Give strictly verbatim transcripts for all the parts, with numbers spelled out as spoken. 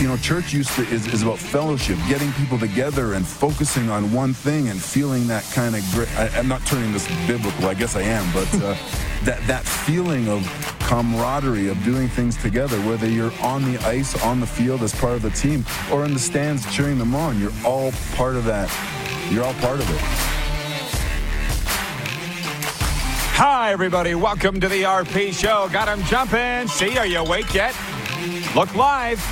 You know, church used to is, is about fellowship, getting people together and focusing on one thing and feeling that kind of great. I, I'm not turning this biblical, I guess I am, but uh, that that feeling of camaraderie, of doing things together, whether you're on the ice, on the field as part of the team, or in the stands cheering them on, you're all part of that. You're all part of it. Hi, everybody. Welcome to the R P show. Got him jumping. See, are you awake yet? Look live.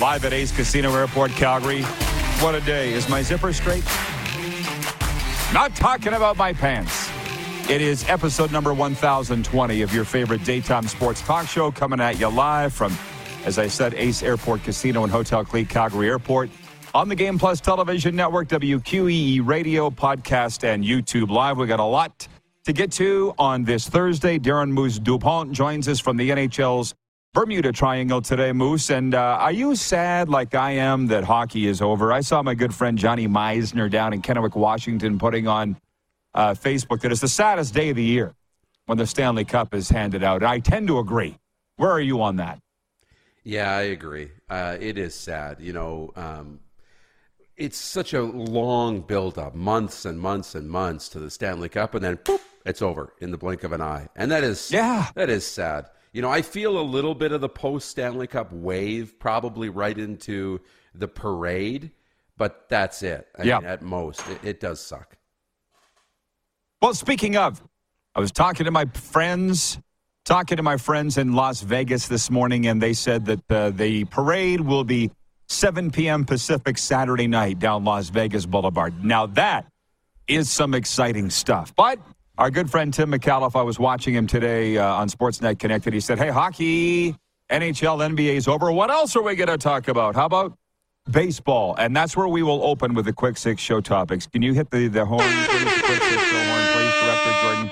Live at Ace Casino Airport, Calgary. What a day. Is my zipper straight? Not talking about my pants. It is episode number one thousand twenty of your favorite daytime sports talk show coming at you live from, as I said, Ace Airport Casino and Hotel Clique Calgary Airport. On the Game Plus Television Network, W Q E E Radio, podcast, and YouTube Live. We got a lot to get to on this Thursday. Darren Moose-Dupont joins us from the N H L's Bermuda Triangle today, Moose. And uh, are you sad like I am that hockey is over? I saw my good friend Johnny Meisner down in Kennewick, Washington, putting on uh, Facebook that it's the saddest day of the year when the Stanley Cup is handed out. I tend to agree. Where are you on that? Yeah, I agree. Uh, it is sad. You know, um, it's such a long build-up, months and months and months to the Stanley Cup, and then boop, it's over in the blink of an eye. And that is, yeah, that is sad. You know, I feel a little bit of the post-Stanley Cup wave, probably right into the parade, but that's it. I yeah. mean, at most, it, it does suck. Well, speaking of, I was talking to my friends, talking to my friends in Las Vegas this morning, and they said that uh, the parade will be seven p.m. Pacific Saturday night down Las Vegas Boulevard. Now, that is some exciting stuff, but our good friend Tim McAuliffe, I was watching him today uh, on Sportsnet Connected. He said, hey, hockey, N H L, N B A's over. What else are we going to talk about? How about baseball? And that's where we will open with the Quick Six show topics. Can you hit the, the horn, please, the Quick Six show horn, please, Director Jordan?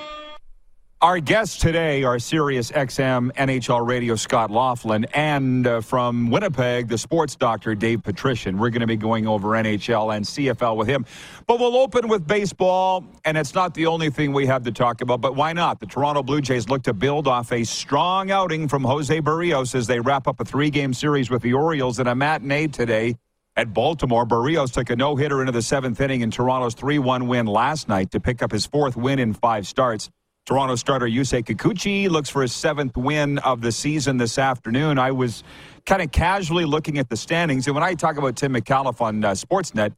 Our guests today are Sirius X M N H L Radio Scott Laughlin and uh, from Winnipeg, the sports doctor Dave Patrician. We're going to be going over N H L and C F L with him. But we'll open with baseball, and it's not the only thing we have to talk about, but why not? The Toronto Blue Jays look to build off a strong outing from Jose Berrios as they wrap up a three-game series with the Orioles in a matinee today at Baltimore. Berrios took a no-hitter into the seventh inning in Toronto's three one win last night to pick up his fourth win in five starts. Toronto starter Yusei Kikuchi looks for his seventh win of the season this afternoon. I was kind of casually looking at the standings, and when I talk about Tim McAuliffe on uh, Sportsnet,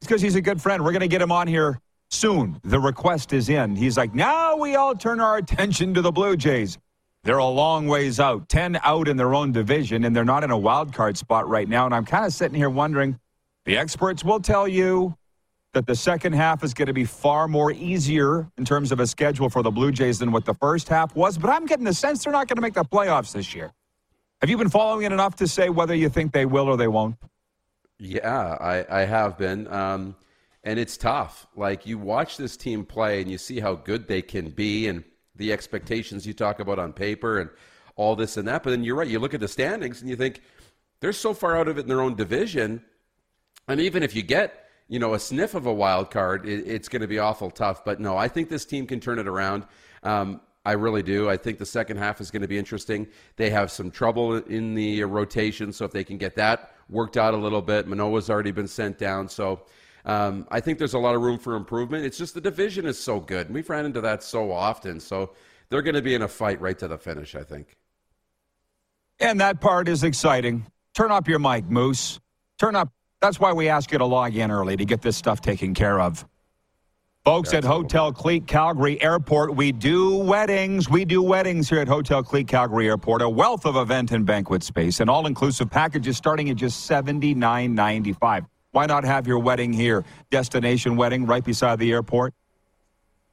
it's because he's a good friend. We're going to get him on here soon. The request is in. He's like, now we all turn our attention to the Blue Jays. They're a long ways out, ten out in their own division, and they're not in a wild card spot right now. And I'm kind of sitting here wondering, the experts will tell you that the second half is going to be far more easier in terms of a schedule for the Blue Jays than what the first half was, but I'm getting the sense they're not going to make the playoffs this year. Have you been following it enough to say whether you think they will or they won't? Yeah, I, I have been, um, and it's tough. Like, you watch this team play, and you see how good they can be and the expectations you talk about on paper and all this and that, but then you're right. You look at the standings, and you think, they're so far out of it in their own division, and even if you get, you know, a sniff of a wild card, it, it's going to be awful tough. But no, I think this team can turn it around. Um, I really do. I think the second half is going to be interesting. They have some trouble in the rotation, so if they can get that worked out a little bit, Manoah's already been sent down. So Um, I think there's a lot of room for improvement. It's just the division is so good, and we've ran into that so often. So they're going to be in a fight right to the finish, I think. And that part is exciting. Turn up your mic, Moose. Turn up. That's why we ask you to log in early to get this stuff taken care of. Folks, that's at Hotel Clique Calgary Airport, we do weddings. We do weddings here at Hotel Clique Calgary Airport. A wealth of event and banquet space, and all-inclusive packages starting at just seventy-nine ninety-five. Why not have your wedding here? Destination wedding right beside the airport.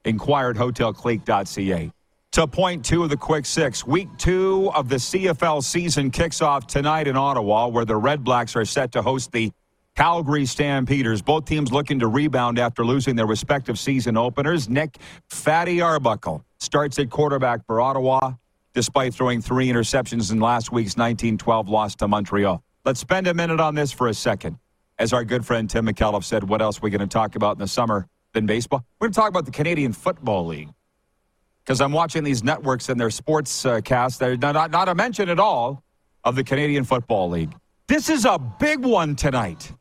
Inquire at hotel clique dot c a. To point two of the quick six, week two of the C F L season kicks off tonight in Ottawa, where the Red Blacks are set to host the Calgary Stampeders. Both teams looking to rebound after losing their respective season openers. Nick Fatty Arbuckle starts at quarterback for Ottawa, despite throwing three interceptions in last week's nineteen twelve loss to Montreal. Let's spend a minute on this for a second. As our good friend Tim McAuliffe said, what else are we going to talk about in the summer than baseball? We're going to talk about the Canadian Football League, because I'm watching these networks and their sports uh, casts. They're not, not a mention at all of the Canadian Football League. This is a big one tonight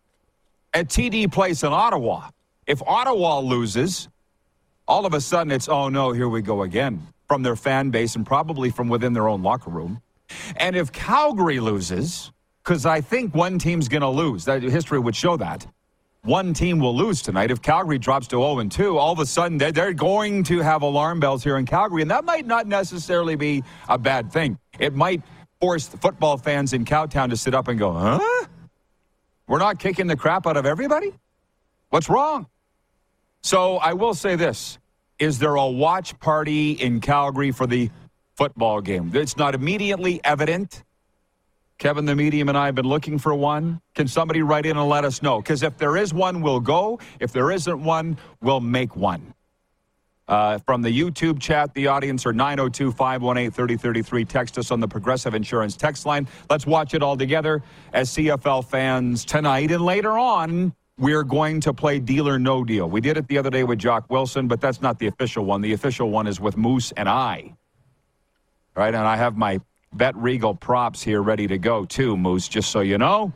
at T D Place in Ottawa. If Ottawa loses, all of a sudden it's, oh no, here we go again, from their fan base and probably from within their own locker room. And if Calgary loses, because I think one team's going to lose, that history would show that, one team will lose tonight. If Calgary drops to oh and two, all of a sudden they're, they're going to have alarm bells here in Calgary, and that might not necessarily be a bad thing. It might force the football fans in Cowtown to sit up and go, huh? We're not kicking the crap out of everybody? What's wrong? So I will say this. Is there a watch party in Calgary for the football game? It's not immediately evident. Kevin the Medium and I have been looking for one. Can somebody write in and let us know? Because if there is one, we'll go. If there isn't one, we'll make one. Uh, from the YouTube chat, the audience are nine oh two, five one eight, three oh three three. Text us on the Progressive Insurance text line. Let's watch it all together as C F L fans tonight. And later on, we're going to play Deal or No Deal. We did it the other day with Jock Wilson, but that's not the official one. The official one is with Moose and I. All right, and I have my Bet Regal props here ready to go, too, Moose, just so you know.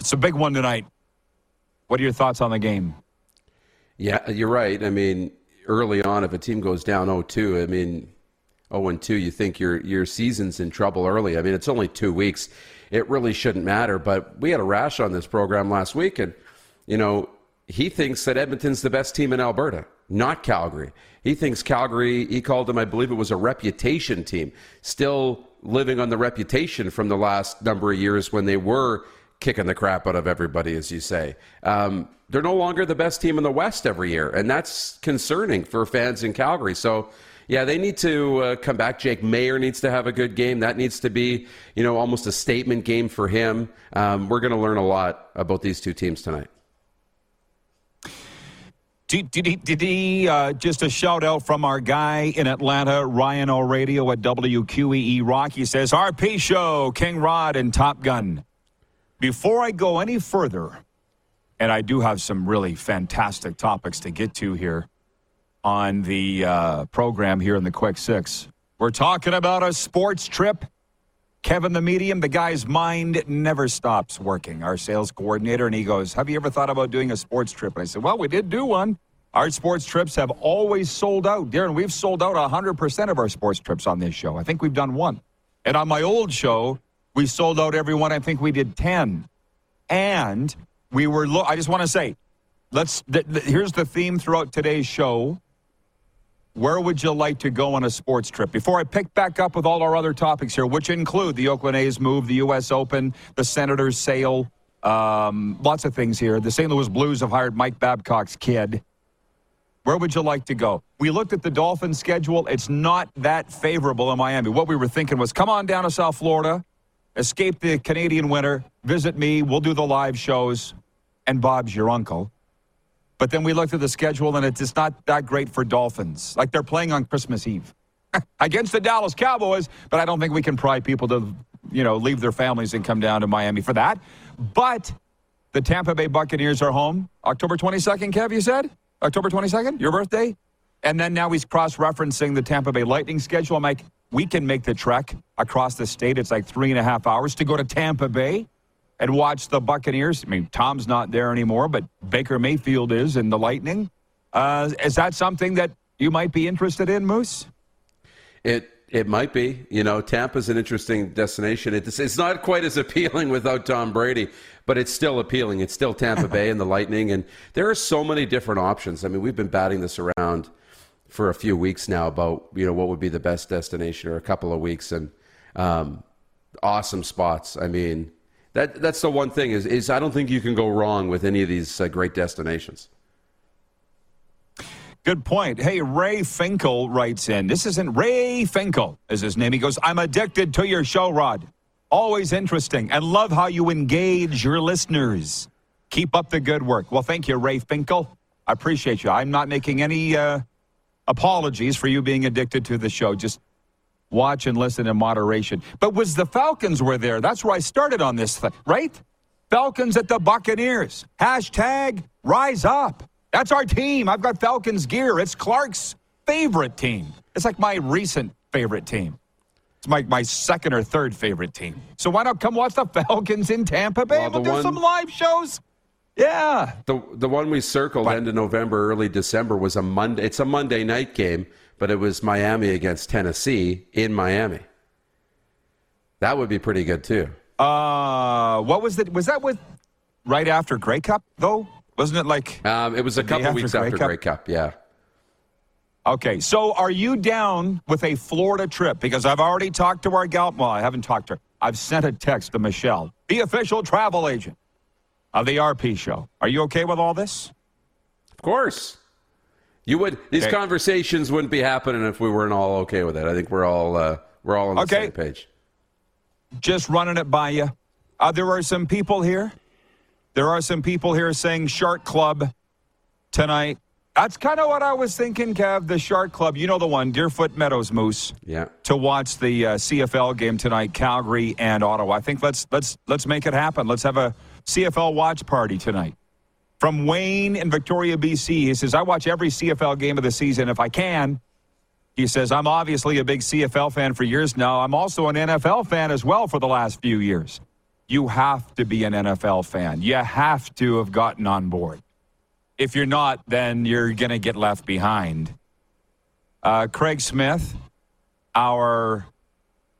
It's a big one tonight. What are your thoughts on the game? Yeah, you're right. I mean, early on, if a team goes down oh two, I mean, oh and two, you think your your season's in trouble early. I mean, it's only two weeks. It really shouldn't matter. But we had a rash on this program last week, and, you know, he thinks that Edmonton's the best team in Alberta, not Calgary. He thinks Calgary, he called them, I believe it was a reputation team, still living on the reputation from the last number of years when they were kicking the crap out of everybody, as you say. Um, they're no longer the best team in the West every year, and that's concerning for fans in Calgary. So, yeah, they need to uh, come back. Jake Mayer needs to have a good game. That needs to be, you know, almost a statement game for him. Um, we're going to learn a lot about these two teams tonight. Did, did, did he, uh, just a shout-out from our guy in Atlanta, Ryan O'Radio at W Q E E Rock. He says, R P show, King Rod, and Top Gun. Before I go any further, and I do have some really fantastic topics to get to here on the uh, program here in the Quick Six. We're talking about a sports trip. Kevin the Medium, the guy's mind never stops working, our sales coordinator, and he goes, have you ever thought about doing a sports trip? And I said, well, we did do one. Our sports trips have always sold out. Darren, we've sold out one hundred percent of our sports trips on this show. I think we've done one. And on my old show, we sold out every one. I think we did ten. And we were, lo- I just want to say, let's. Th- th- here's the theme throughout today's show. Where would you like to go on a sports trip? Before I pick back up with all our other topics here, which include the Oakland A's move, the U S Open, the Senators sale, um, lots of things here. The Saint Louis Blues have hired Mike Babcock's kid. Where would you like to go? We looked at the Dolphins' schedule. It's not that favorable in Miami. What we were thinking was, come on down to South Florida, escape the Canadian winter, visit me, we'll do the live shows, and Bob's your uncle. But then we looked at the schedule, and it's not that great for Dolphins. Like, they're playing on Christmas Eve against the Dallas Cowboys, but I don't think we can pry people to, you know, leave their families and come down to Miami for that. But the Tampa Bay Buccaneers are home October twenty-second, Kev, you said? October twenty-second, your birthday? And then now he's cross-referencing the Tampa Bay Lightning schedule. I'm like, we can make the trek across the state. It's like three and a half hours to go to Tampa Bay. and watch the Buccaneers? I mean, Tom's not there anymore, but Baker Mayfield is in the Lightning. Uh, is that something that you might be interested in, Moose? It it might be. You know, Tampa's an interesting destination. It's, it's not quite as appealing without Tom Brady, but it's still appealing. It's still Tampa Bay and the Lightning, and there are so many different options. I mean, we've been batting this around for a few weeks now about, you know, what would be the best destination, or a couple of weeks, and um, awesome spots. I mean, that that's the one thing is, is I don't think you can go wrong with any of these uh, great destinations. Good point. Hey, Ray Finkel writes in. This isn't Ray Finkel is his name. He goes, I'm addicted to your show, Rod. Always interesting, and love how you engage your listeners. Keep up the good work. Well, thank you, Ray Finkel. I appreciate you. I'm not making any... Uh, apologies for you being addicted to the show. Just watch and listen in moderation. But was the Falcons were there? That's where I started on this thing, right? Falcons at the Buccaneers. Hashtag rise up. That's our team. I've got Falcons gear. It's Clark's favorite team. It's like my recent favorite team. It's my, my second or third favorite team. So why not come watch the Falcons in Tampa Bay? Well, we'll do one... some live shows. Yeah. The the one we circled but, end of November, early December was a Monday. It's a Monday night game, but it was Miami against Tennessee in Miami. That would be pretty good too. Uh, what was that? Was that with right after Grey Cup though? Wasn't it like? Um, it was a couple weeks after Grey Cup. Yeah. Okay. So are you down with a Florida trip? Because I've already talked to our gal. Well, I haven't talked to her. I've sent a text to Michelle, the official travel agent of the R P show. Are you okay with all this? Of course. You would. These okay. conversations wouldn't be happening if we weren't all okay with it. I think we're all uh, we're all on the okay. same page. Just running it by you. Uh, there are some people here. There are some people here saying Shark Club tonight. That's kind of what I was thinking, Kev. The Shark Club. You know the one, Deerfoot Meadows, Moose. Yeah. To watch the uh, C F L game tonight, Calgary and Ottawa. I think let's let's let's make it happen. Let's have a C F L watch party tonight. From Wayne in Victoria, B C, he says, I watch every C F L game of the season if I can. He says, I'm obviously a big C F L fan for years now. I'm also an N F L fan as well for the last few years. You have to be an N F L fan. You have to have gotten on board. If you're not, then you're going to get left behind. Uh, Craig Smith, our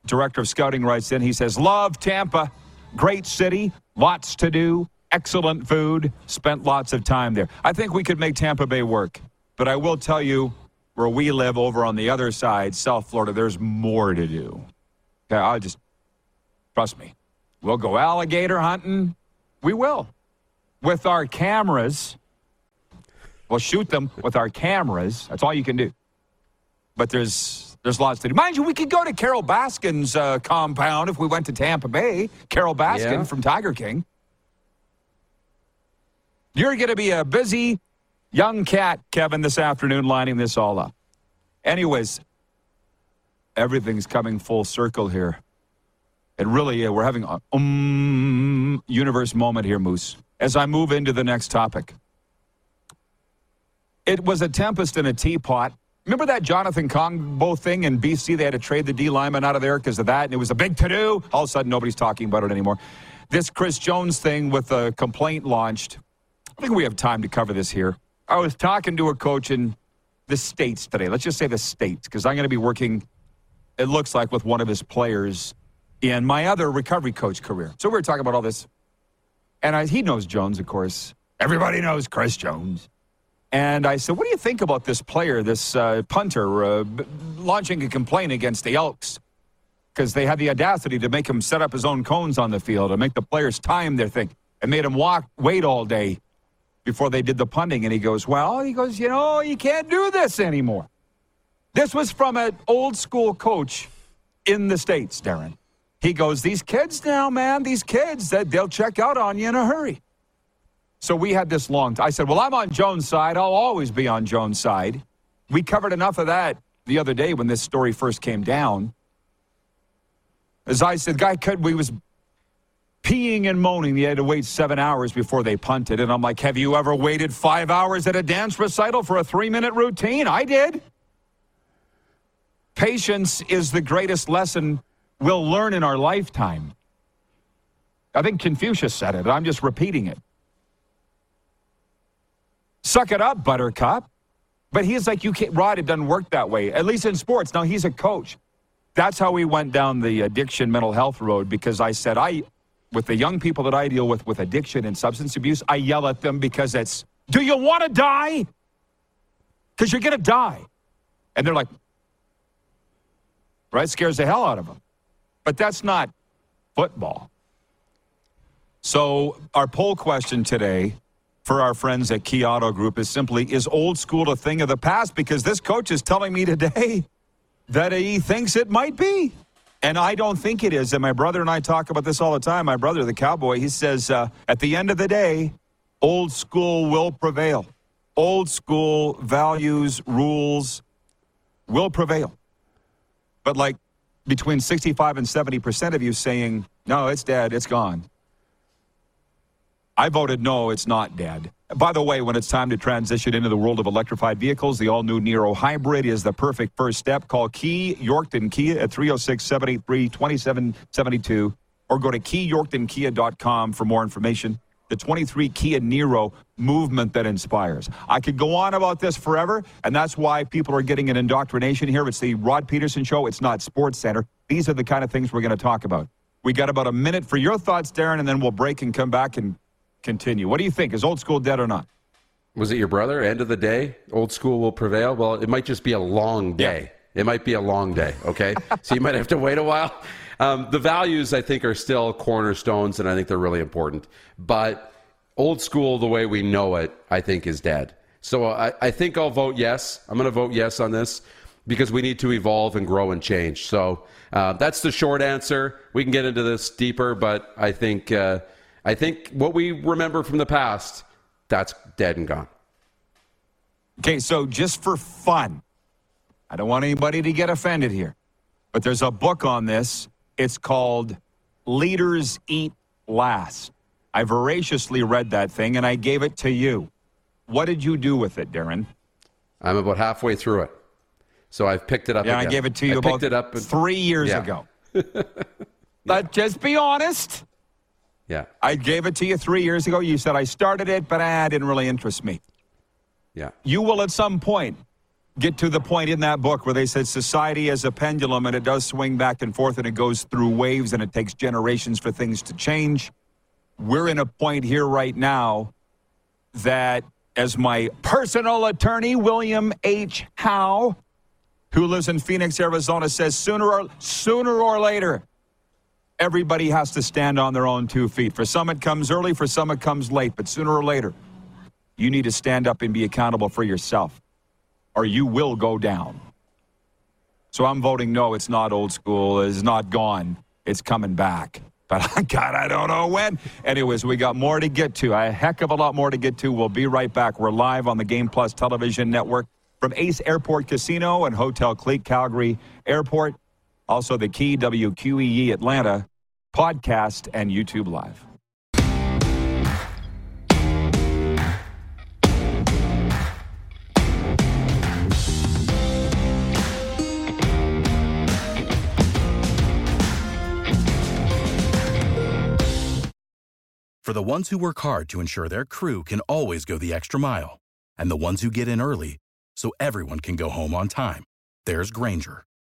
director of scouting, writes in. He says, love Tampa. Great city. Lots to do, excellent food, spent lots of time there. I think we could make Tampa Bay work, but I will tell you where we live over on the other side, South Florida, there's more to do. Okay, I'll just, trust me, we'll go alligator hunting. We will. With our cameras, we'll shoot them with our cameras. That's all you can do. But there's... There's lots to do. Mind you, we could go to Carol Baskin's uh, compound if we went to Tampa Bay. Carol Baskin yeah. from Tiger King. You're going to be a busy young cat, Kevin, this afternoon, lining this all up. Anyways, everything's coming full circle here. It really, uh, we're having a um, universe moment here, Moose, as I move into the next topic. It was a tempest in a teapot. Remember that Jonathan Kongbo thing in B C? They had to trade the D lineman out of there because of that, and it was a big to-do. All of a sudden, nobody's talking about it anymore. This Chris Jones thing with a complaint launched. I think we have time to cover this here. I was talking to a coach in the States today. Let's just say the States, because I'm going to be working, it looks like, with one of his players in my other recovery coach career. So we were talking about all this. And I, he knows Jones, of course. Everybody knows Chris Jones. And I said, what do you think about this player, this uh, punter, uh, b- launching a complaint against the Elks? Because they had the audacity to make him set up his own cones on the field and make the players time their thing. And made him walk, wait all day before they did the punting. And he goes, well, he goes, you know, you can't do this anymore. This was from an old school coach in the States, Darren. He goes, these kids now, man, these kids, they'll check out on you in a hurry. So we had this long time. I said, well, I'm on Jones' side. I'll always be on Jones' side. We covered enough of that the other day when this story first came down. As I said, guy could, we was peeing and moaning. He had to wait seven hours before they punted. And I'm like, have you ever waited five hours at a dance recital for a three-minute routine? I did. Patience is the greatest lesson we'll learn in our lifetime. I think Confucius said it. I'm just repeating it. Suck it up, Buttercup. But he's like, you can't, Rod, it doesn't work that way, at least in sports. Now, he's a coach. That's how we went down the addiction mental health road, because I said, I, with the young people that I deal with, with addiction and substance abuse, I yell at them because it's, do you want to die? Because you're going to die. And they're like, right? Scares the hell out of them. But that's not football. So our poll question today for our friends at Key Auto Group is simply, is old school a thing of the past? Because this coach is telling me today that he thinks it might be. And I don't think it is. And my brother and I talk about this all the time. My brother, the cowboy, he says, uh, at the end of the day, old school will prevail. Old school values, rules will prevail. But like between sixty-five and seventy percent of you saying, no, it's dead, it's gone. I voted no, it's not dead. By the way, when it's time to transition into the world of electrified vehicles, the all-new Niro Hybrid is the perfect first step. Call Key Yorkton Kia at three oh six, seven eight three, two seven seven two or go to key yorkton kia dot com for more information. The twenty-three Kia Niro, movement that inspires. I could go on about this forever, and that's why people are getting an indoctrination here. It's the Rod Peterson Show. It's not Sports Center. These are the kind of things we're going to talk about. We got about a minute for your thoughts, Darren, and then we'll break and come back and continue. What do you think? Is old school dead or not? Was it your brother? End of the day, old school will prevail. Well, it might just be a long day. Yeah. It might be a long day, okay? So you might have to wait a while. Um, the values, I think, are still cornerstones, and I think they're really important. But old school, the way we know it, I think is dead. So I, I think I'll vote yes. I'm going to vote yes on this because we need to evolve and grow and change. So uh, that's the short answer. We can get into this deeper, but I think uh, I think what we remember from the past, that's dead and gone. Okay, so just for fun, I don't want anybody to get offended here, but there's a book on this. It's called Leaders Eat Last. I voraciously read that thing, and I gave it to you. What did you do with it, Darren? I'm about halfway through it. So I've picked it up yeah, again. I gave it to you I about it up and, three years yeah. ago. But just be honest. Yeah. I gave it to you three years ago. You said, I started it, but ah, it didn't really interest me. Yeah. You will at some point get to the point in that book where they said society is a pendulum and it does swing back and forth and it goes through waves and it takes generations for things to change. We're in a point here right now that, as my personal attorney, William H. Howe, who lives in Phoenix, Arizona, says sooner or, sooner or later, everybody has to stand on their own two feet. For some it comes early, for some it comes late, but sooner or later, you need to stand up and be accountable for yourself, or you will go down. So I'm voting no, it's not old school, it's not gone, it's coming back. But God, I don't know when. Anyways, we got more to get to, a heck of a lot more to get to. We'll be right back. We're live on the Game Plus Television Network from Ace Airport Casino and Hotel Clique Calgary Airport. Also the Key W Q E E Atlanta podcast and YouTube Live. For the ones who work hard to ensure their crew can always go the extra mile, and the ones who get in early so everyone can go home on time, there's Grainger,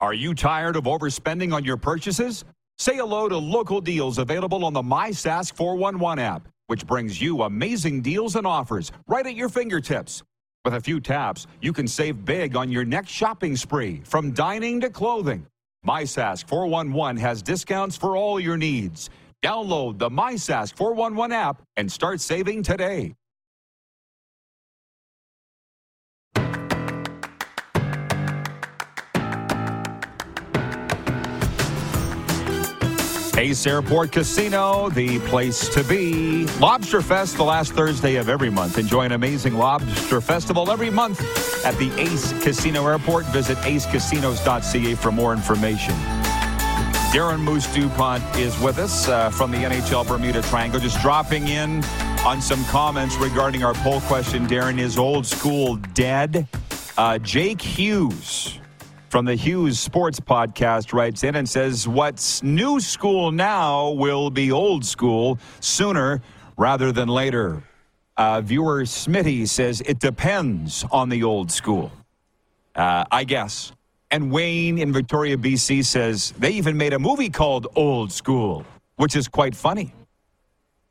Are you tired of overspending on your purchases? Say hello to local deals available on the My Sask four one one app, which brings you amazing deals and offers right at your fingertips. With a few taps, you can save big on your next shopping spree, from dining to clothing. My Sask four one one has discounts for all your needs. Download the My Sask four one one app and start saving today. Ace Airport Casino, the place to be. Lobster Fest, the last Thursday of every month. Enjoy an amazing lobster festival every month at the Ace Casino Airport. Visit ace casinos dot c a for more information. Darren Moose-Dupont is with us uh, from the N H L Bermuda Triangle, just dropping in on some comments regarding our poll question. Darren is old school dead. Uh, Jake Hughes from the Hughes Sports Podcast writes in and says, what's new school now will be old school sooner rather than later. Uh, viewer Smitty says, it depends on the old school, uh, I guess. And Wayne in Victoria, B C says, they even made a movie called Old School, which is quite funny.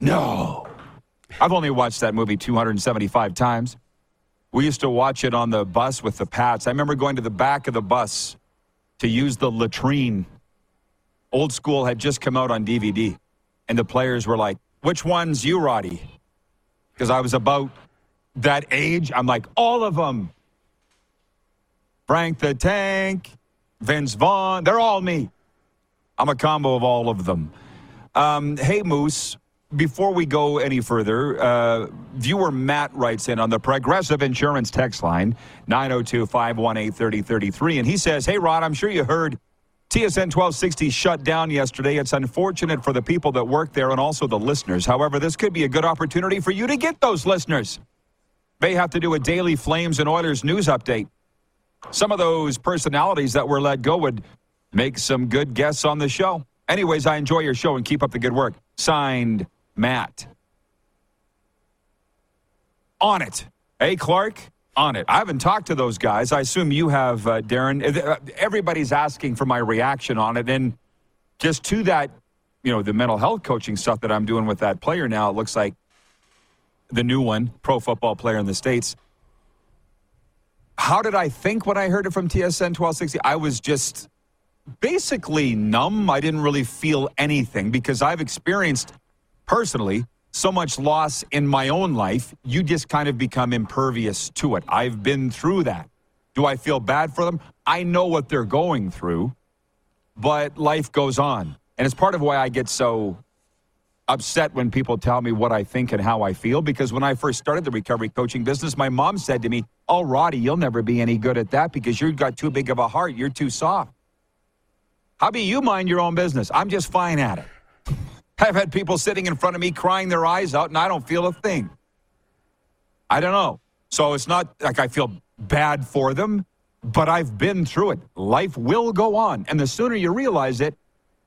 No. I've only watched that movie two hundred seventy-five times. We used to watch it on the bus with the Pats. I remember going to the back of the bus to use the latrine. Old School had just come out on D V D, and the players were like, which one's you, Roddy? Because I was about that age. I'm like, all of them. Frank the Tank, Vince Vaughn, they're all me. I'm a combo of all of them. Um, hey, Moose. Before we go any further, uh, viewer Matt writes in on the Progressive Insurance text line, nine oh two, five one eight, three oh three three, and he says, hey, Rod, I'm sure you heard T S N twelve sixty shut down yesterday. It's unfortunate for the people that work there and also the listeners. However, this could be a good opportunity for you to get those listeners. They have to do a daily Flames and Oilers news update. Some of those personalities that were let go would make some good guests on the show. Anyways, I enjoy your show and keep up the good work. Signed, Matt. On it. Hey, Clark, on it. I haven't talked to those guys. I assume you have, uh, Darren. Everybody's asking for my reaction on it. And just to that, you know, the mental health coaching stuff that I'm doing with that player now, it looks like the new one, pro football player in the States. How did I think when I heard it from T S N twelve sixty? I was just basically numb. I didn't really feel anything because I've experienced personally so much loss in my own life. You just kind of become impervious to it. I've been through that. Do I feel bad for them? I know what they're going through, but life goes on. And it's part of why I get so upset when people tell me what I think and how I feel, because when I first started the recovery coaching business, my mom said to me, oh, Roddy, you'll never be any good at that because you've got too big of a heart. You're too soft. How about you mind your own business? I'm just fine at it. I've had people sitting in front of me crying their eyes out, and I don't feel a thing. I don't know. So it's not like I feel bad for them, but I've been through it. Life will go on, and the sooner you realize it,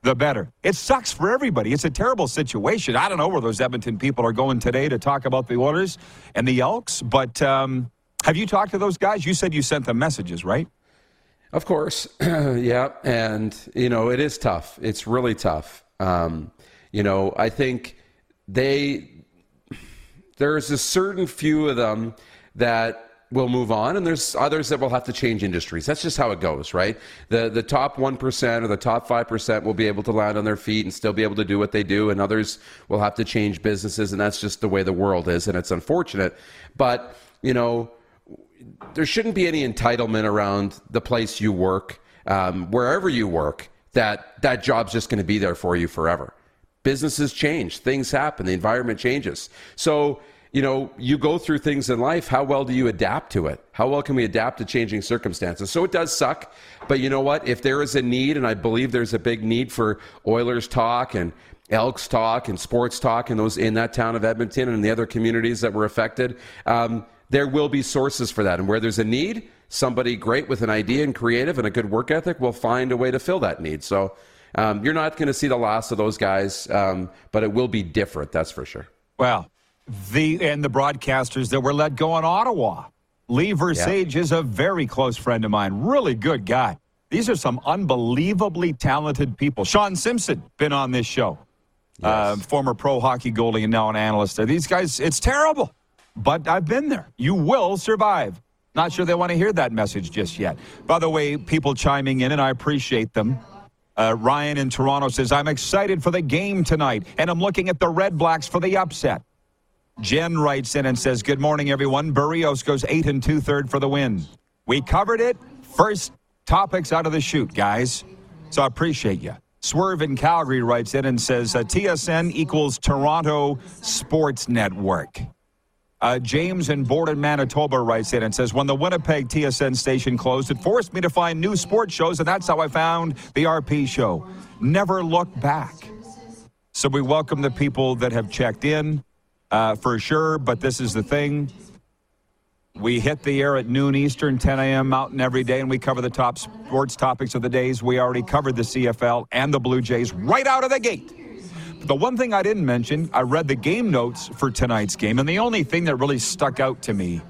the better. It sucks for everybody. It's a terrible situation. I don't know where those Edmonton people are going today to talk about the Oilers and the Elks, but um, have you talked to those guys? You said you sent them messages, right? Of course. Yeah. And, you know, it is tough. It's really tough. Um, you know, I think they, there's a certain few of them that will move on, and there's others that will have to change industries. That's just how it goes, right? The the top one percent or the top five percent will be able to land on their feet and still be able to do what they do, and others will have to change businesses, and that's just the way the world is, and it's unfortunate. But, you know, there shouldn't be any entitlement around the place you work, um, wherever you work, that that job's just going to be there for you forever. Businesses change. Things happen. The environment changes. So, you know, you go through things in life. How well do you adapt to it? How well can we adapt to changing circumstances? So it does suck. But you know what? If there is a need, and I believe there's a big need for Oilers talk and Elks talk and sports talk and those in that town of Edmonton and the other communities that were affected, um, there will be sources for that. And where there's a need, somebody great with an idea and creative and a good work ethic will find a way to fill that need. So um, you're not going to see the loss of those guys, um, but it will be different, that's for sure. Well, the and the broadcasters that were let go in Ottawa. Lee Versage yeah. is a very close friend of mine. Really good guy. These are some unbelievably talented people. Sean Simpson, been on this show. Yes. Uh, former pro hockey goalie and now an analyst. These guys, it's terrible, but I've been there. You will survive. Not sure they want to hear that message just yet. By the way, people chiming in, and I appreciate them. Uh, Ryan in Toronto says, I'm excited for the game tonight, and I'm looking at the Red Blacks for the upset. Jen writes in and says, good morning, everyone. Barrios goes eight and two-third for the win. We covered it. First topics out of the chute, guys. So I appreciate you. Swerve in Calgary writes in and says, uh, T S N equals Toronto Sports Network. Uh, James in Borden, Manitoba writes in and says, when the Winnipeg T S N station closed, it forced me to find new sports shows, and that's how I found the R P show. Never looked back. So we welcome the people that have checked in. Uh, for sure, but this is the thing. We hit the air at noon Eastern, ten a.m. Mountain every day, and we cover the top sports topics of the days. We already covered the C F L and the Blue Jays right out of the gate. But the one thing I didn't mention, I read the game notes for tonight's game, and the only thing that really stuck out to me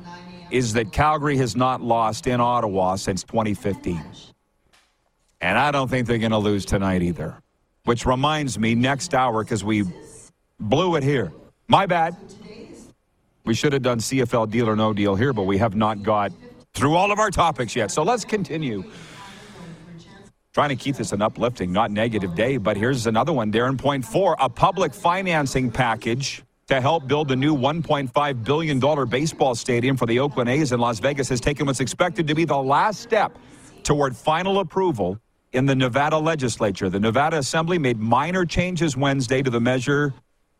is that Calgary has not lost in Ottawa since twenty fifteen. And I don't think they're going to lose tonight either, which reminds me next hour because we blew it here. My bad. We should have done C F L Deal or No Deal here, but we have not got through all of our topics yet. So let's continue. Trying to keep this an uplifting, not negative day, but here's another one, Darren. Point four, a public financing package to help build the new one point five billion dollars baseball stadium for the Oakland A's in Las Vegas has taken what's expected to be the last step toward final approval in the Nevada legislature. The Nevada Assembly made minor changes Wednesday to the measure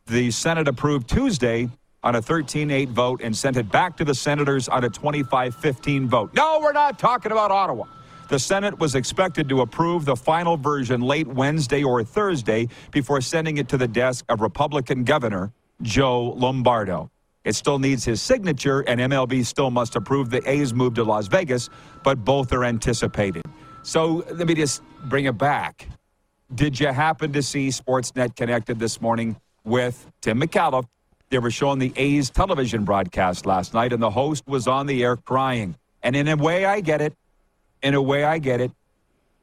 the Senate approved Tuesday on a thirteen eight vote and sent it back to the senators on a twenty-five fifteen vote. No, we're not talking about Ottawa. The Senate was expected to approve the final version late Wednesday or Thursday before sending it to the desk of Republican Governor Joe Lombardo. It still needs his signature, and M L B still must approve the A's move to Las Vegas, but both are anticipated. So let me just bring it back. Did you happen to see Sportsnet Connected this morning with Tim McAuliffe? They were showing the A's television broadcast last night, and the host was on the air crying. And in a way, I get it. In a way, I get it.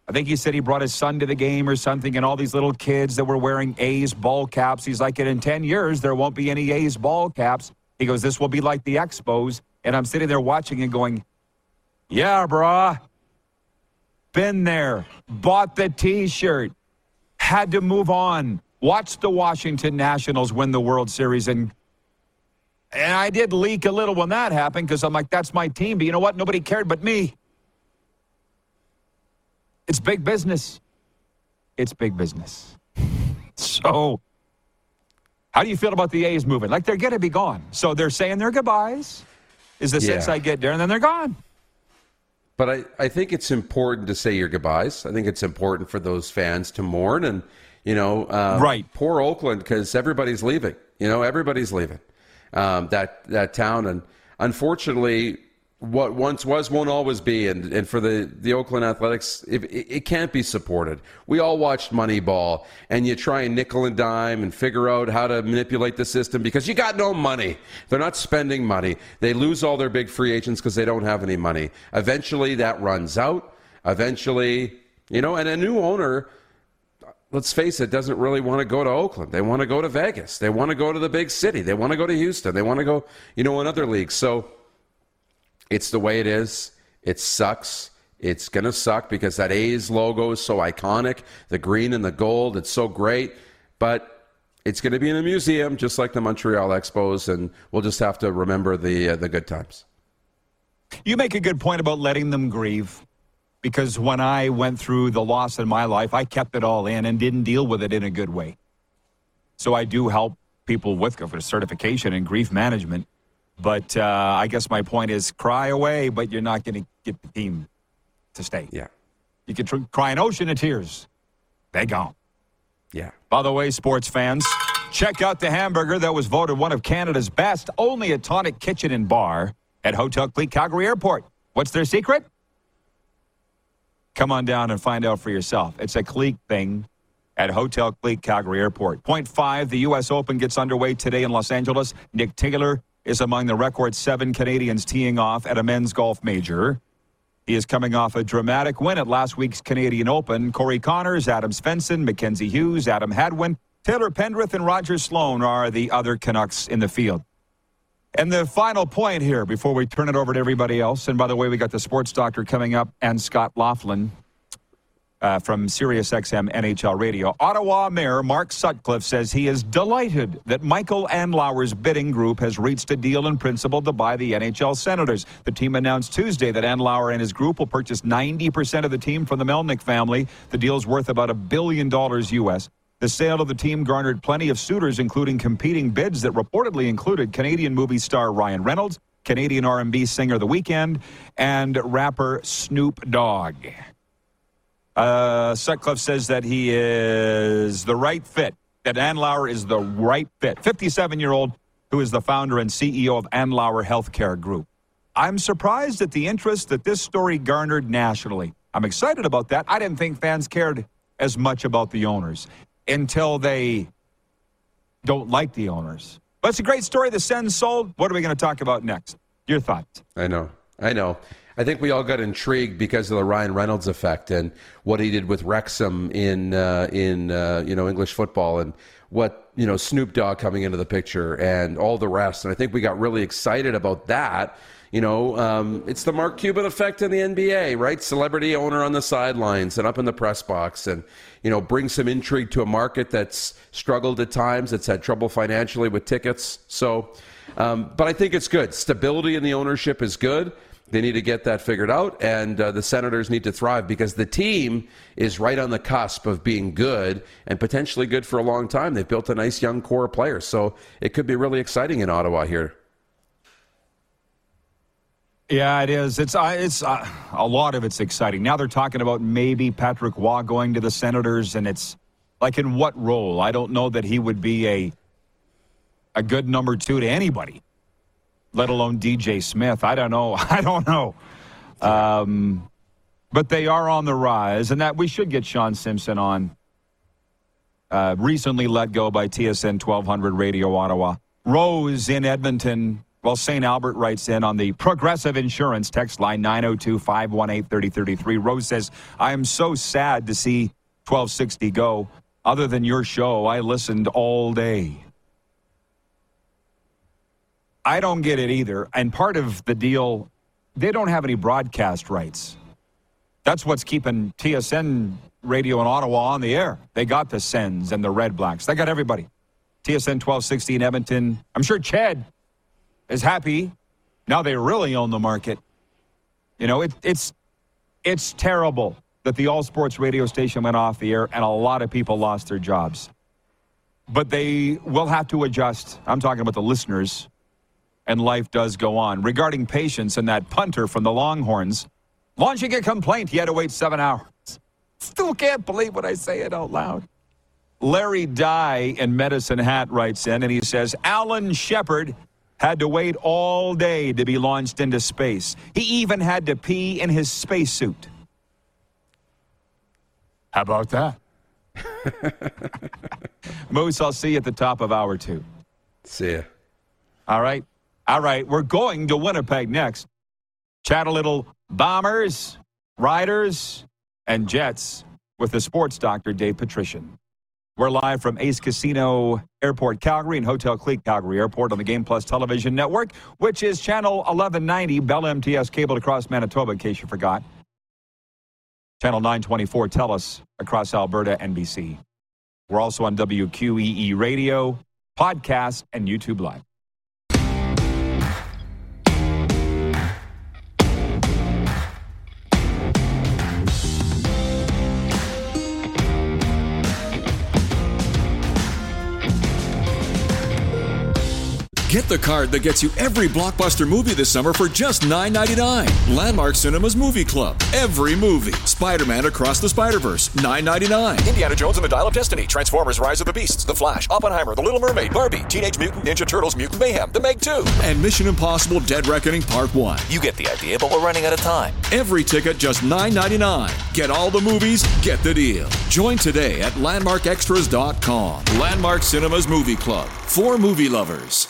I think he said he brought his son to the game or something, and all these little kids that were wearing A's ball caps. He's like, in ten years, there won't be any A's ball caps. He goes, this will be like the Expos. And I'm sitting there watching and going, yeah, brah. Been there. Bought the T-shirt. Had to move on. Watched the Washington Nationals win the World Series, and and I did leak a little when that happened because I'm like, that's my team. But you know what? Nobody cared but me. It's big business. It's big business. So how do you feel about the A's moving? Like, they're going to be gone. So they're saying their goodbyes is the yeah. sense I get there, and then they're gone. But I, I think it's important to say your goodbyes. I think it's important for those fans to mourn and You know, um, right. poor Oakland, because everybody's leaving. You know, everybody's leaving um, that that town. And unfortunately, what once was won't always be. And, and for the, the Oakland Athletics, it, it can't be supported. We all watched Moneyball, and you try and nickel and dime and figure out how to manipulate the system because you got no money. They're not spending money. They lose all their big free agents because they don't have any money. Eventually, that runs out. Eventually, you know, and a new owner, let's face it, doesn't really want to go to Oakland. They want to go to Vegas. They want to go to the big city. They want to go to Houston. They want to go, you know, in other leagues. So it's the way it is. It sucks. It's going to suck because that A's logo is so iconic. The green and the gold, it's so great. But it's going to be in a museum, just like the Montreal Expos, and we'll just have to remember the uh, the good times. You make a good point about letting them grieve. Because when I went through the loss in my life, I kept it all in and didn't deal with it in a good way. So I do help people with certification and grief management. But uh, I guess my point is cry away, but you're not going to get the team to stay. Yeah. You can tr- cry an ocean of tears. They gone. Yeah. By the way, sports fans, check out the hamburger that was voted one of Canada's best only at Tonic Kitchen and Bar at Hotel Clique Calgary Airport. What's their secret? Come on down and find out for yourself. It's a clique thing at Hotel Clique Calgary Airport. Point five, the U S Open gets underway today in Los Angeles. Nick Taylor is among the record seven Canadians teeing off at a men's golf major. He is coming off a dramatic win at last week's Canadian Open. Corey Connors, Adam Svensson, Mackenzie Hughes, Adam Hadwin, Taylor Pendrith, and Roger Sloan are the other Canucks in the field. And the final point here before we turn it over to everybody else, and by the way, we got the sports doctor coming up and Scott Laughlin uh, from SiriusXM N H L Radio. Ottawa Mayor Mark Sutcliffe says he is delighted that Michael Andlauer's bidding group has reached a deal in principle to buy the N H L Senators. The team announced Tuesday that Andlauer and his group will purchase ninety percent of the team from the Melnyk family. The deal's worth about a billion dollars U S. The sale of the team garnered plenty of suitors, including competing bids that reportedly included Canadian movie star Ryan Reynolds, Canadian R and B singer The Weeknd, and rapper Snoop Dogg. Uh, Sutcliffe says that he is the right fit, that Andlauer is the right fit. fifty-seven-year-old who is the founder and C E O of Andlauer Healthcare Group. I'm surprised at the interest that this story garnered nationally. I'm excited about that. I didn't think fans cared as much about the owners. Until they don't like the owners. But it's a great story. The Sens sold. What are we going to talk about next? Your thoughts. I know. I know. I think we all got intrigued because of the Ryan Reynolds effect and what he did with Wrexham in uh, in uh, you know English football and what you know Snoop Dogg coming into the picture and all the rest. And I think we got really excited about that. You know, um, it's the Mark Cuban effect in the N B A, right? Celebrity owner on the sidelines and up in the press box and, you know, bring some intrigue to a market that's struggled at times, that's had trouble financially with tickets. So, um, but I think it's good. Stability in the ownership is good. They need to get that figured out, and uh, the Senators need to thrive because the team is right on the cusp of being good and potentially good for a long time. They've built a nice young core of players, so it could be really exciting in Ottawa here. Yeah, it is. It's uh, it's uh, a lot of it's exciting. Now they're talking about maybe Patrick Waugh going to the Senators, and it's like in what role? I don't know that he would be a a good number two to anybody, let alone D J Smith. I don't know. I don't know. Um, but they are on the rise, and that we should get Sean Simpson on. Uh, recently let go by T S N twelve hundred Radio Ottawa. Rose in Edmonton. Well, Saint Albert writes in on the Progressive Insurance text line, nine oh two, five one eight, three oh three three. Rose says, I am so sad to see twelve sixty go. Other than your show, I listened all day. I don't get it either. And part of the deal, they don't have any broadcast rights. That's what's keeping T S N Radio in Ottawa on the air. They got the Sens and the Red Blacks. They got everybody. T S N twelve sixty in Edmonton. I'm sure Chad is happy. Now they really own the market. You know, it, it's it's terrible that the all-sports radio station went off the air and a lot of people lost their jobs. But they will have to adjust. I'm talking about the listeners. And life does go on. Regarding patience and that punter from the Longhorns, launching a complaint, he had to wait seven hours. Still can't believe when I say it out loud. Larry Dye in Medicine Hat writes in, and he says, Alan Shepard had to wait all day to be launched into space. He even had to pee in his spacesuit. How about that? Moose, I'll see you at the top of hour two. See ya. All right. All right. We're going to Winnipeg next. Chat a little Bombers, Riders, and Jets with the sports doctor, Dave Patrician. We're live from Ace Casino Airport, Calgary, and Hotel Clique Calgary Airport on the Game Plus Television Network, which is channel eleven ninety, Bell M T S cabled across Manitoba, in case you forgot. Channel nine twenty-four, TELUS, across Alberta, N B C. We're also on W Q E E Radio, podcast, and YouTube Live. Get the card that gets you every blockbuster movie this summer for just nine ninety-nine. Landmark Cinema's Movie Club. Every movie. Spider-Man Across the Spider-Verse. nine ninety-nine. Indiana Jones and the Dial of Destiny. Transformers Rise of the Beasts. The Flash. Oppenheimer. The Little Mermaid. Barbie. Teenage Mutant Ninja Turtles. Mutant Mayhem. The Meg two. And Mission Impossible Dead Reckoning Part one. You get the idea, but we're running out of time. Every ticket just nine ninety-nine. Get all the movies. Get the deal. Join today at landmark extras dot com. Landmark Cinema's Movie Club. For movie lovers.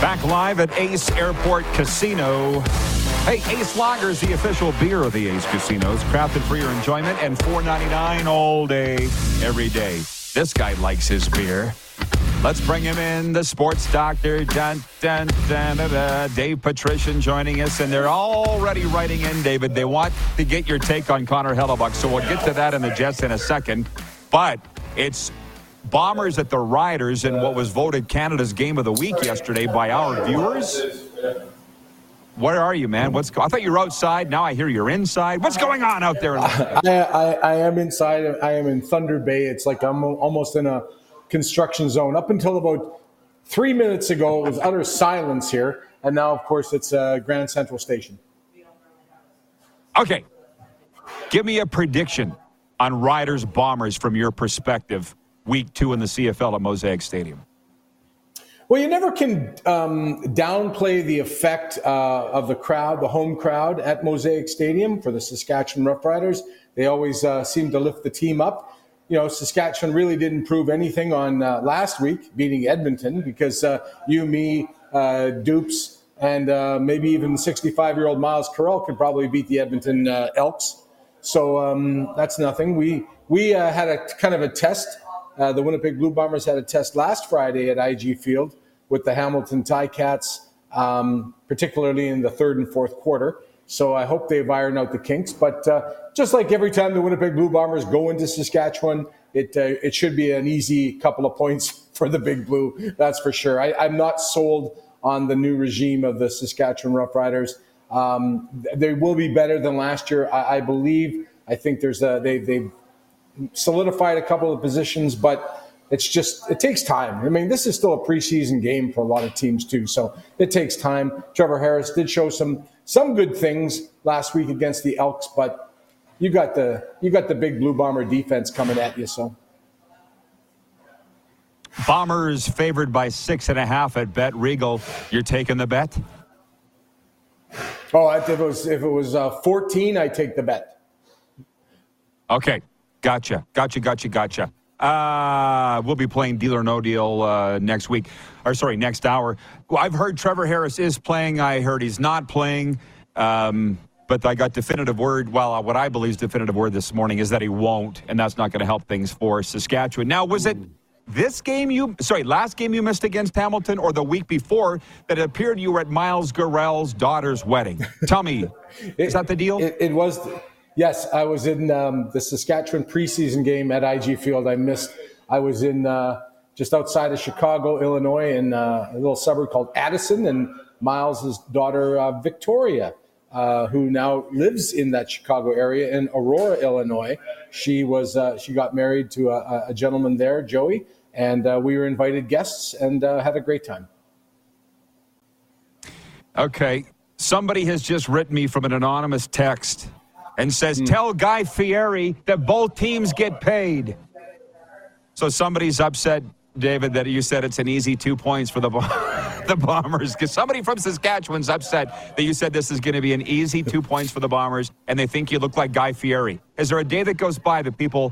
Back live at Ace Airport Casino. Hey, Ace Lager is the official beer of the Ace Casinos, crafted for your enjoyment and four ninety-nine all day, every day. This guy likes his beer. Let's bring him in, the sports doctor, dun, dun, dun, da, da, Dave Patrician joining us, and they're already writing in, David. They want to get your take on Connor Hellebuck, so we'll get to that in the Jets in a second. But it's Bombers at the Riders in what was voted Canada's Game of the Week yesterday by our viewers. Where are you, man? What's go- I thought you were outside. Now I hear you're inside. What's going on out there? In the- I, I, I am inside. I am in Thunder Bay. It's like I'm almost in a construction zone. Up until about three minutes ago, it was utter silence here. And now, of course, it's uh, Grand Central Station. Okay. Give me a prediction on Riders-Bombers from your perspective. Week two in the C F L at Mosaic Stadium. Well, you never can um, downplay the effect uh, of the crowd, the home crowd at Mosaic Stadium for the Saskatchewan Roughriders. They always uh, seem to lift the team up. You know, Saskatchewan really didn't prove anything on uh, last week, beating Edmonton, because uh, you, me, uh, Dupes, and uh, maybe even sixty-five-year-old Miles Carell could probably beat the Edmonton uh, Elks. So um, that's nothing. We, we uh, had a kind of a test. Uh, the Winnipeg Blue Bombers had a test last Friday at I G Field with the Hamilton Ticats, um, particularly in the third and fourth quarter. So I hope they've ironed out the kinks. But uh, just like every time the Winnipeg Blue Bombers go into Saskatchewan, it uh, it should be an easy couple of points for the Big Blue. That's for sure. I, I'm not sold on the new regime of the Saskatchewan Roughriders. Um, they will be better than last year, I, I believe. I think there's a they they. Solidified a couple of positions, but it's just, it takes time. I mean, this is still a preseason game for a lot of teams too, so it takes time. Trevor Harris did show some some good things last week against the Elks, but you got the you got the big Blue Bomber defense coming at you. So Bombers favored by six and a half at Bet Regal. You're taking the bet? Oh, if it was if it was uh, fourteen, I take the bet. Okay. Gotcha, gotcha, gotcha, gotcha. Uh, we'll be playing Deal or No Deal uh, next week, or sorry, next hour. Well, I've heard Trevor Harris is playing. I heard he's not playing. Um, but I got definitive word, well, what I believe is definitive word this morning is that he won't, and that's not going to help things for Saskatchewan. Now, was it this game you, sorry, last game you missed against Hamilton or the week before that it appeared you were at Miles Garrell's daughter's wedding? Tell me, it, is that the deal? It, it was... Th- Yes, I was in um, the Saskatchewan preseason game at I G Field. I missed. I was in uh, just outside of Chicago, Illinois, in uh, a little suburb called Addison, and Miles' daughter, uh, Victoria, uh, who now lives in that Chicago area in Aurora, Illinois. She was uh, she got married to a, a gentleman there, Joey, and uh, we were invited guests and uh, had a great time. Okay. Somebody has just written me from an anonymous text and says, tell Guy Fieri that both teams get paid. So somebody's upset, David, that you said it's an easy two points for the the Bombers. Because somebody from Saskatchewan's upset that you said this is going to be an easy two points for the Bombers, and they think you look like Guy Fieri. Is there a day that goes by that people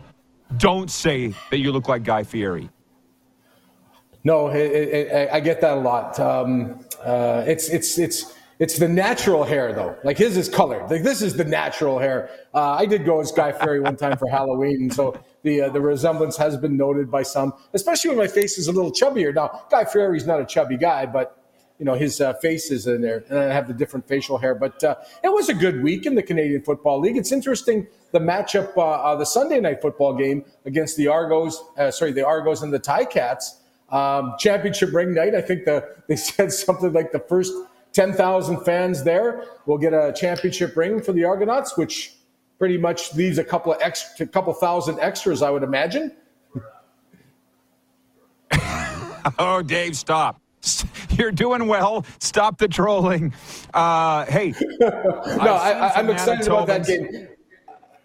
don't say that you look like Guy Fieri? No, it, it, I get that a lot. Um, uh, it's it's it's It's the natural hair, though. Like, his is colored. Like, this is the natural hair. Uh, I did go as Guy Fieri one time for Halloween, and so the uh, the resemblance has been noted by some, especially when my face is a little chubbier. Now, Guy Fieri's not a chubby guy, but, you know, his uh, face is in there, and I have the different facial hair. But uh, it was a good week in the Canadian Football League. It's interesting, the matchup, uh, uh, the Sunday night football game against the Argos, uh, sorry, the Argos and the Ticats, um, championship ring night. I think the, they said something like the first ten thousand fans there will get a championship ring for the Argonauts, which pretty much leaves a couple of extra, couple thousand extras, I would imagine. Oh, Dave, stop. You're doing well. Stop the trolling. Uh, hey. no, I, I'm excited about that game.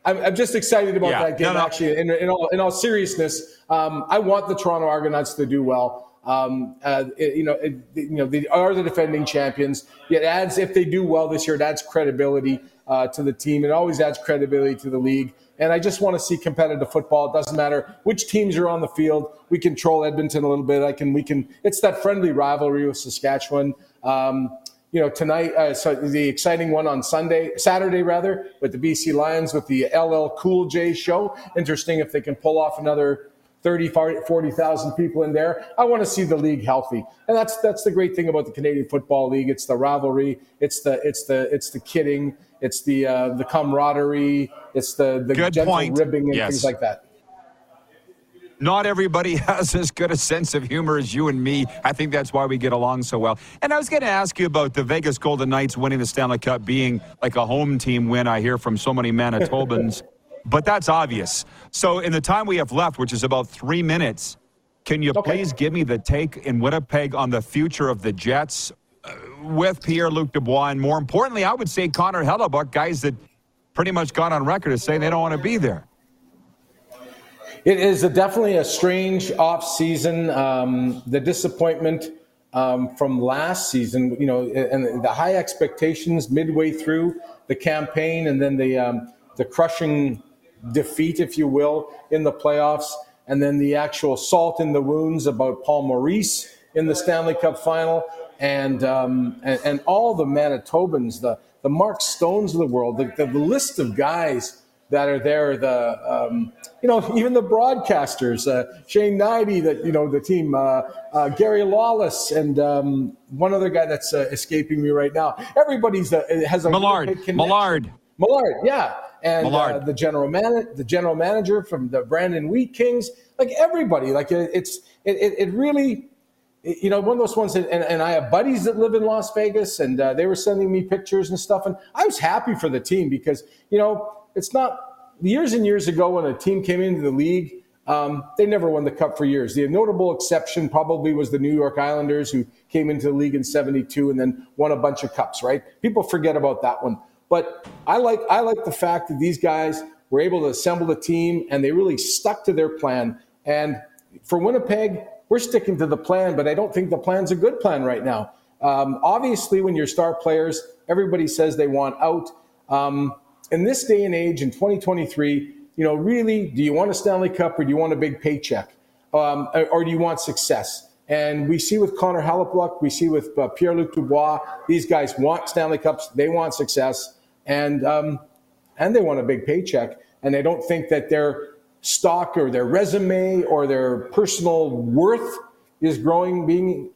I'm, I'm just excited about yeah, that game, no, no. actually. In, in, all, in all seriousness, um, I want the Toronto Argonauts to do well. Um, uh, it, you know, it, you know, they are the defending champions. It adds, if they do well this year, it adds credibility uh, to the team. It always adds credibility to the league. And I just want to see competitive football. It doesn't matter which teams are on the field. We control Edmonton a little bit. I can, we can. It's that friendly rivalry with Saskatchewan. Um, you know, tonight, uh, so the exciting one on Sunday, Saturday rather, with the B C Lions with the L L Cool J show. Interesting if they can pull off another thirty, forty thousand people in there. I want to see the league healthy, and that's that's the great thing about the Canadian Football League. It's the rivalry. It's the it's the it's the kidding. It's the uh, the camaraderie. It's the the good gentle point. ribbing and yes. things like that. Not everybody has as good a sense of humor as you and me. I think that's why we get along so well. And I was going to ask you about the Vegas Golden Knights winning the Stanley Cup being like a home team win. I hear from so many Manitobans. But that's obvious. So in the time we have left, which is about three minutes, can you okay. please give me the take in Winnipeg on the future of the Jets with Pierre-Luc Dubois? And more importantly, I would say Connor Hellebuck, guys that pretty much got on record as saying they don't want to be there. It is a, definitely a strange offseason. Um, the disappointment um, from last season, you know, and the high expectations midway through the campaign, and then the um, the crushing defeat, if you will, in the playoffs, and then the actual salt in the wounds about Paul Maurice in the Stanley Cup Final, and um, and, and all the Manitobans, the, the Mark Stones of the world, the, the list of guys that are there, the um, you know, even the broadcasters, uh, Shane Knighty, that you know the team, uh, uh, Gary Lawless, and um, one other guy that's uh, escaping me right now. Everybody's uh, has a Millard, Millard, Millard, yeah. And uh, the general man, the general manager from the Brandon Wheat Kings, like everybody, like it, it's it, it, it really, it, you know, one of those ones. That, and, and I have buddies that live in Las Vegas, and uh, they were sending me pictures and stuff, and I was happy for the team because you know it's not years and years ago when a team came into the league, um, they never won the cup for years. The notable exception probably was the New York Islanders, who came into the league in seventy-two and then won a bunch of cups. Right? People forget about that one. But I like I like the fact that these guys were able to assemble the team, and they really stuck to their plan. And for Winnipeg, we're sticking to the plan, but I don't think the plan's a good plan right now. Um, obviously, when you're star players, everybody says they want out. Um, in this day and age, in twenty twenty-three, you know, really, do you want a Stanley Cup or do you want a big paycheck? Um, or, or do you want success? And we see with Connor Hellebuck, we see with uh, Pierre-Luc Dubois, these guys want Stanley Cups, they want success. And um, and they want a big paycheck, and they don't think that their stock or their resume or their personal worth is growing, being,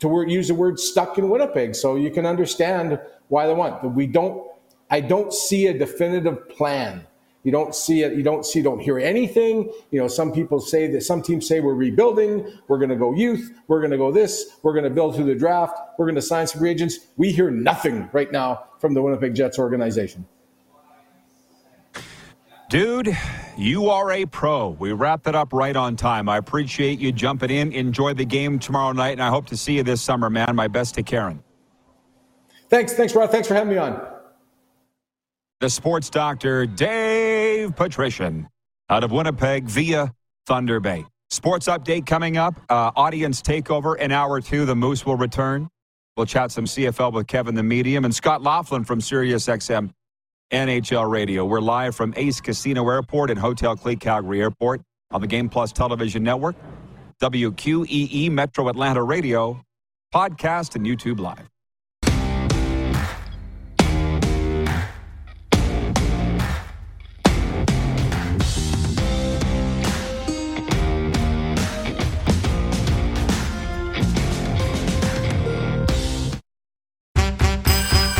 to word, use the word, stuck in Winnipeg. So you can understand why they want. But we don't. I don't see a definitive plan. You don't see it. You don't see. Don't hear anything. You know, some people say that some teams say we're rebuilding. We're going to go youth. We're going to go this. We're going to build through the draft. We're going to sign some free agents. We hear nothing right now from the Winnipeg Jets organization. Dude, you are a pro. We wrapped it up right on time. I appreciate you jumping in. Enjoy the game tomorrow night, and I hope to see you this summer, man. My best to Karen. Thanks. Thanks, Rod. Thanks for having me on. The sports doctor, Dave Patrician, out of Winnipeg via Thunder Bay. Sports update coming up. Uh, audience takeover in hour two. The Moose will return. We'll chat some C F L with Kevin the Medium and Scott Laughlin from SiriusXM N H L Radio. We're live from Ace Casino Airport and Hotel Clique Calgary Airport on the Game Plus Television Network, W Q E E Metro Atlanta Radio, podcast, and YouTube Live.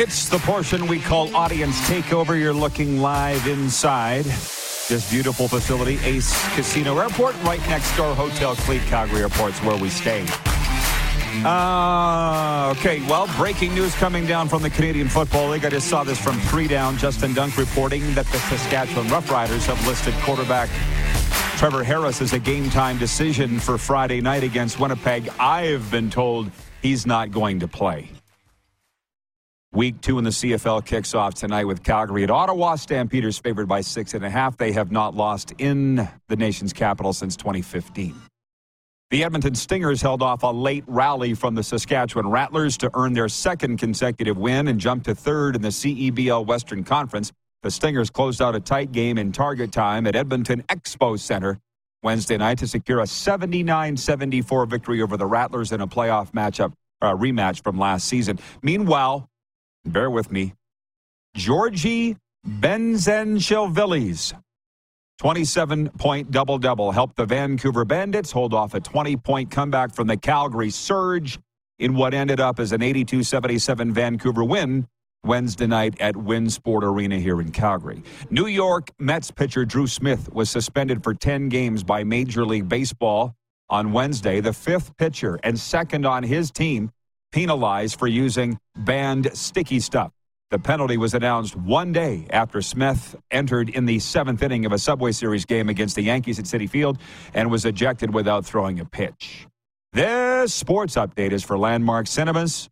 It's the portion we call Audience Takeover. You're looking live inside this beautiful facility, Ace Casino Airport, right next door, Hotel Clique Calgary Airport, where we stay. Uh, okay, well, breaking news coming down from the Canadian Football League. I just saw this from Three Down. Justin Dunk reporting that the Saskatchewan Roughriders have listed quarterback Trevor Harris as a game-time decision for Friday night against Winnipeg. I have been told he's not going to play. Week two in the C F L kicks off tonight with Calgary at Ottawa. Stampeders favored by six and a half. They have not lost in the nation's capital since twenty fifteen. The Edmonton Stingers held off a late rally from the Saskatchewan Rattlers to earn their second consecutive win and jump to third in the C E B L Western Conference. The Stingers closed out a tight game in target time at Edmonton Expo Center Wednesday night to secure a seventy-nine seventy-four victory over the Rattlers in a playoff matchup, uh, rematch from last season. Meanwhile, bear with me, Georgie Benzenshilvili's twenty-seven point double-double helped the Vancouver Bandits hold off a twenty point comeback from the Calgary Surge in what ended up as an eighty-two seventy-seven Vancouver win Wednesday night at Winsport Arena here in Calgary. New York Mets pitcher Drew Smith was suspended for ten games by Major League Baseball on Wednesday, the fifth pitcher and second on his team penalized for using banned sticky stuff. The penalty was announced one day after Smith entered in the seventh inning of a Subway Series game against the Yankees at Citi Field and was ejected without throwing a pitch. This sports update is for Landmark Cinemas.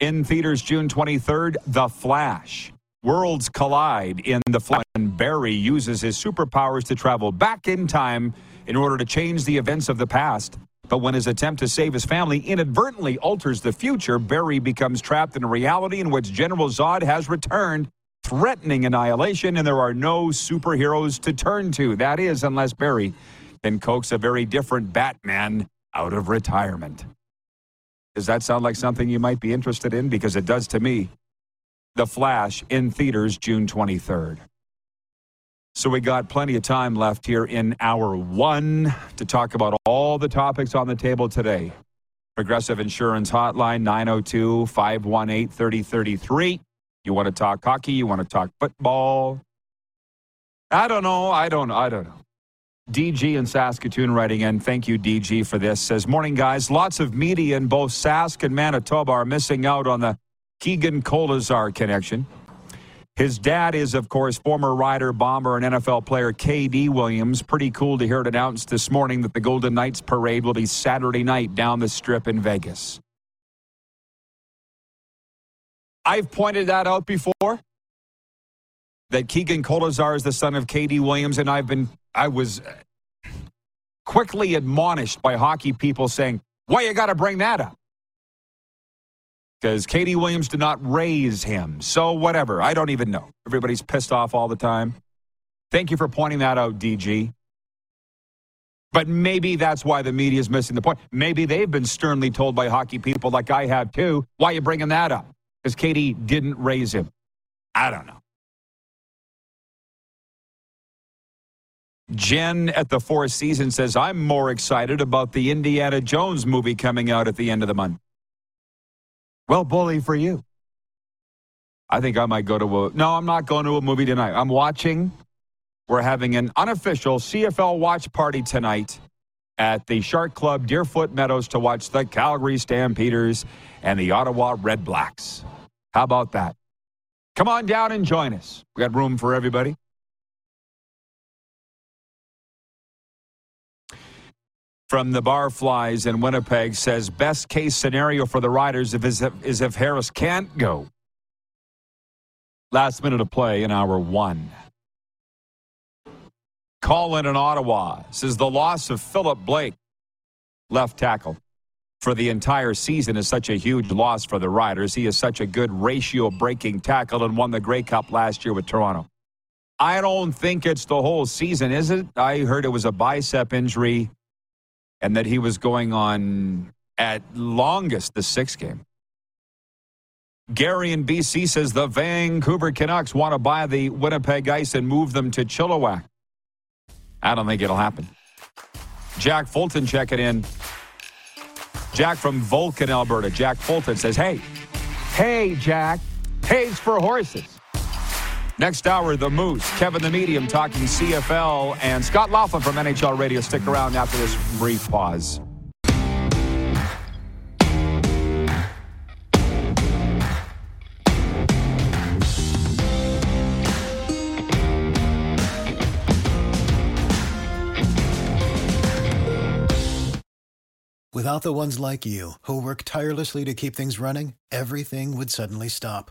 In theaters June twenty-third, The Flash. Worlds collide in The Flash, and Barry uses his superpowers to travel back in time in order to change the events of the past. But when his attempt to save his family inadvertently alters the future, Barry becomes trapped in a reality in which General Zod has returned, threatening annihilation, and there are no superheroes to turn to. That is, unless Barry can coax a very different Batman out of retirement. Does that sound like something you might be interested in? Because it does to me. The Flash in theaters June twenty-third. So we got plenty of time left here in hour one to talk about all the topics on the table today. Progressive Insurance Hotline, nine oh two, five one eight, three oh three three. You want to talk hockey? You want to talk football? I don't know. I don't I don't know. D G in Saskatoon writing in. Thank you, D G, for this. Says, morning, guys. Lots of media in both Sask and Manitoba are missing out on the Keegan Kolazar connection. His dad is, of course, former Rider, Bomber, and N F L player K D Williams. Pretty cool to hear it announced this morning that the Golden Knights parade will be Saturday night down the Strip in Vegas. I've pointed that out before, that Keegan Kolazar is the son of K D Williams, and I've been, I was quickly admonished by hockey people saying, why you got to bring that up? Because K D Williams did not raise him. So whatever. I don't even know. Everybody's pissed off all the time. Thank you for pointing that out, D G. But maybe that's why the media is missing the point. Maybe they've been sternly told by hockey people like I have too, why are you bringing that up? Because K D didn't raise him. I don't know. Jen at the Four Seasons says, I'm more excited about the Indiana Jones movie coming out at the end of the month. Well, bully for you. I think I might go to a... No, I'm not going to a movie tonight. I'm watching. We're having an unofficial C F L watch party tonight at the Shark Club, Deerfoot Meadows, to watch the Calgary Stampeders and the Ottawa Red Blacks. How about that? Come on down and join us. We got room for everybody. From the Barflies in Winnipeg says, best case scenario for the Riders is if, is if Harris can't go. Last minute of play in hour one. Colin in Ottawa says the loss of Philip Blake, left tackle, for the entire season is such a huge loss for the Riders. He is such a good ratio-breaking tackle and won the Grey Cup last year with Toronto. I don't think it's the whole season, is it? I heard it was a bicep injury and that he was going on at longest the sixth game. Gary in B C says the Vancouver Canucks want to buy the Winnipeg Ice and move them to Chilliwack. I don't think it'll happen. Jack Fulton checking in. Jack from Vulcan, Alberta. Jack Fulton says, hey, hey, Jack, pays for horses. Next hour, The Moose, Kevin the Medium talking C F L, and Scott Laughlin from N H L Radio. Stick around after this brief pause. Without the ones like you, who work tirelessly to keep things running, everything would suddenly stop.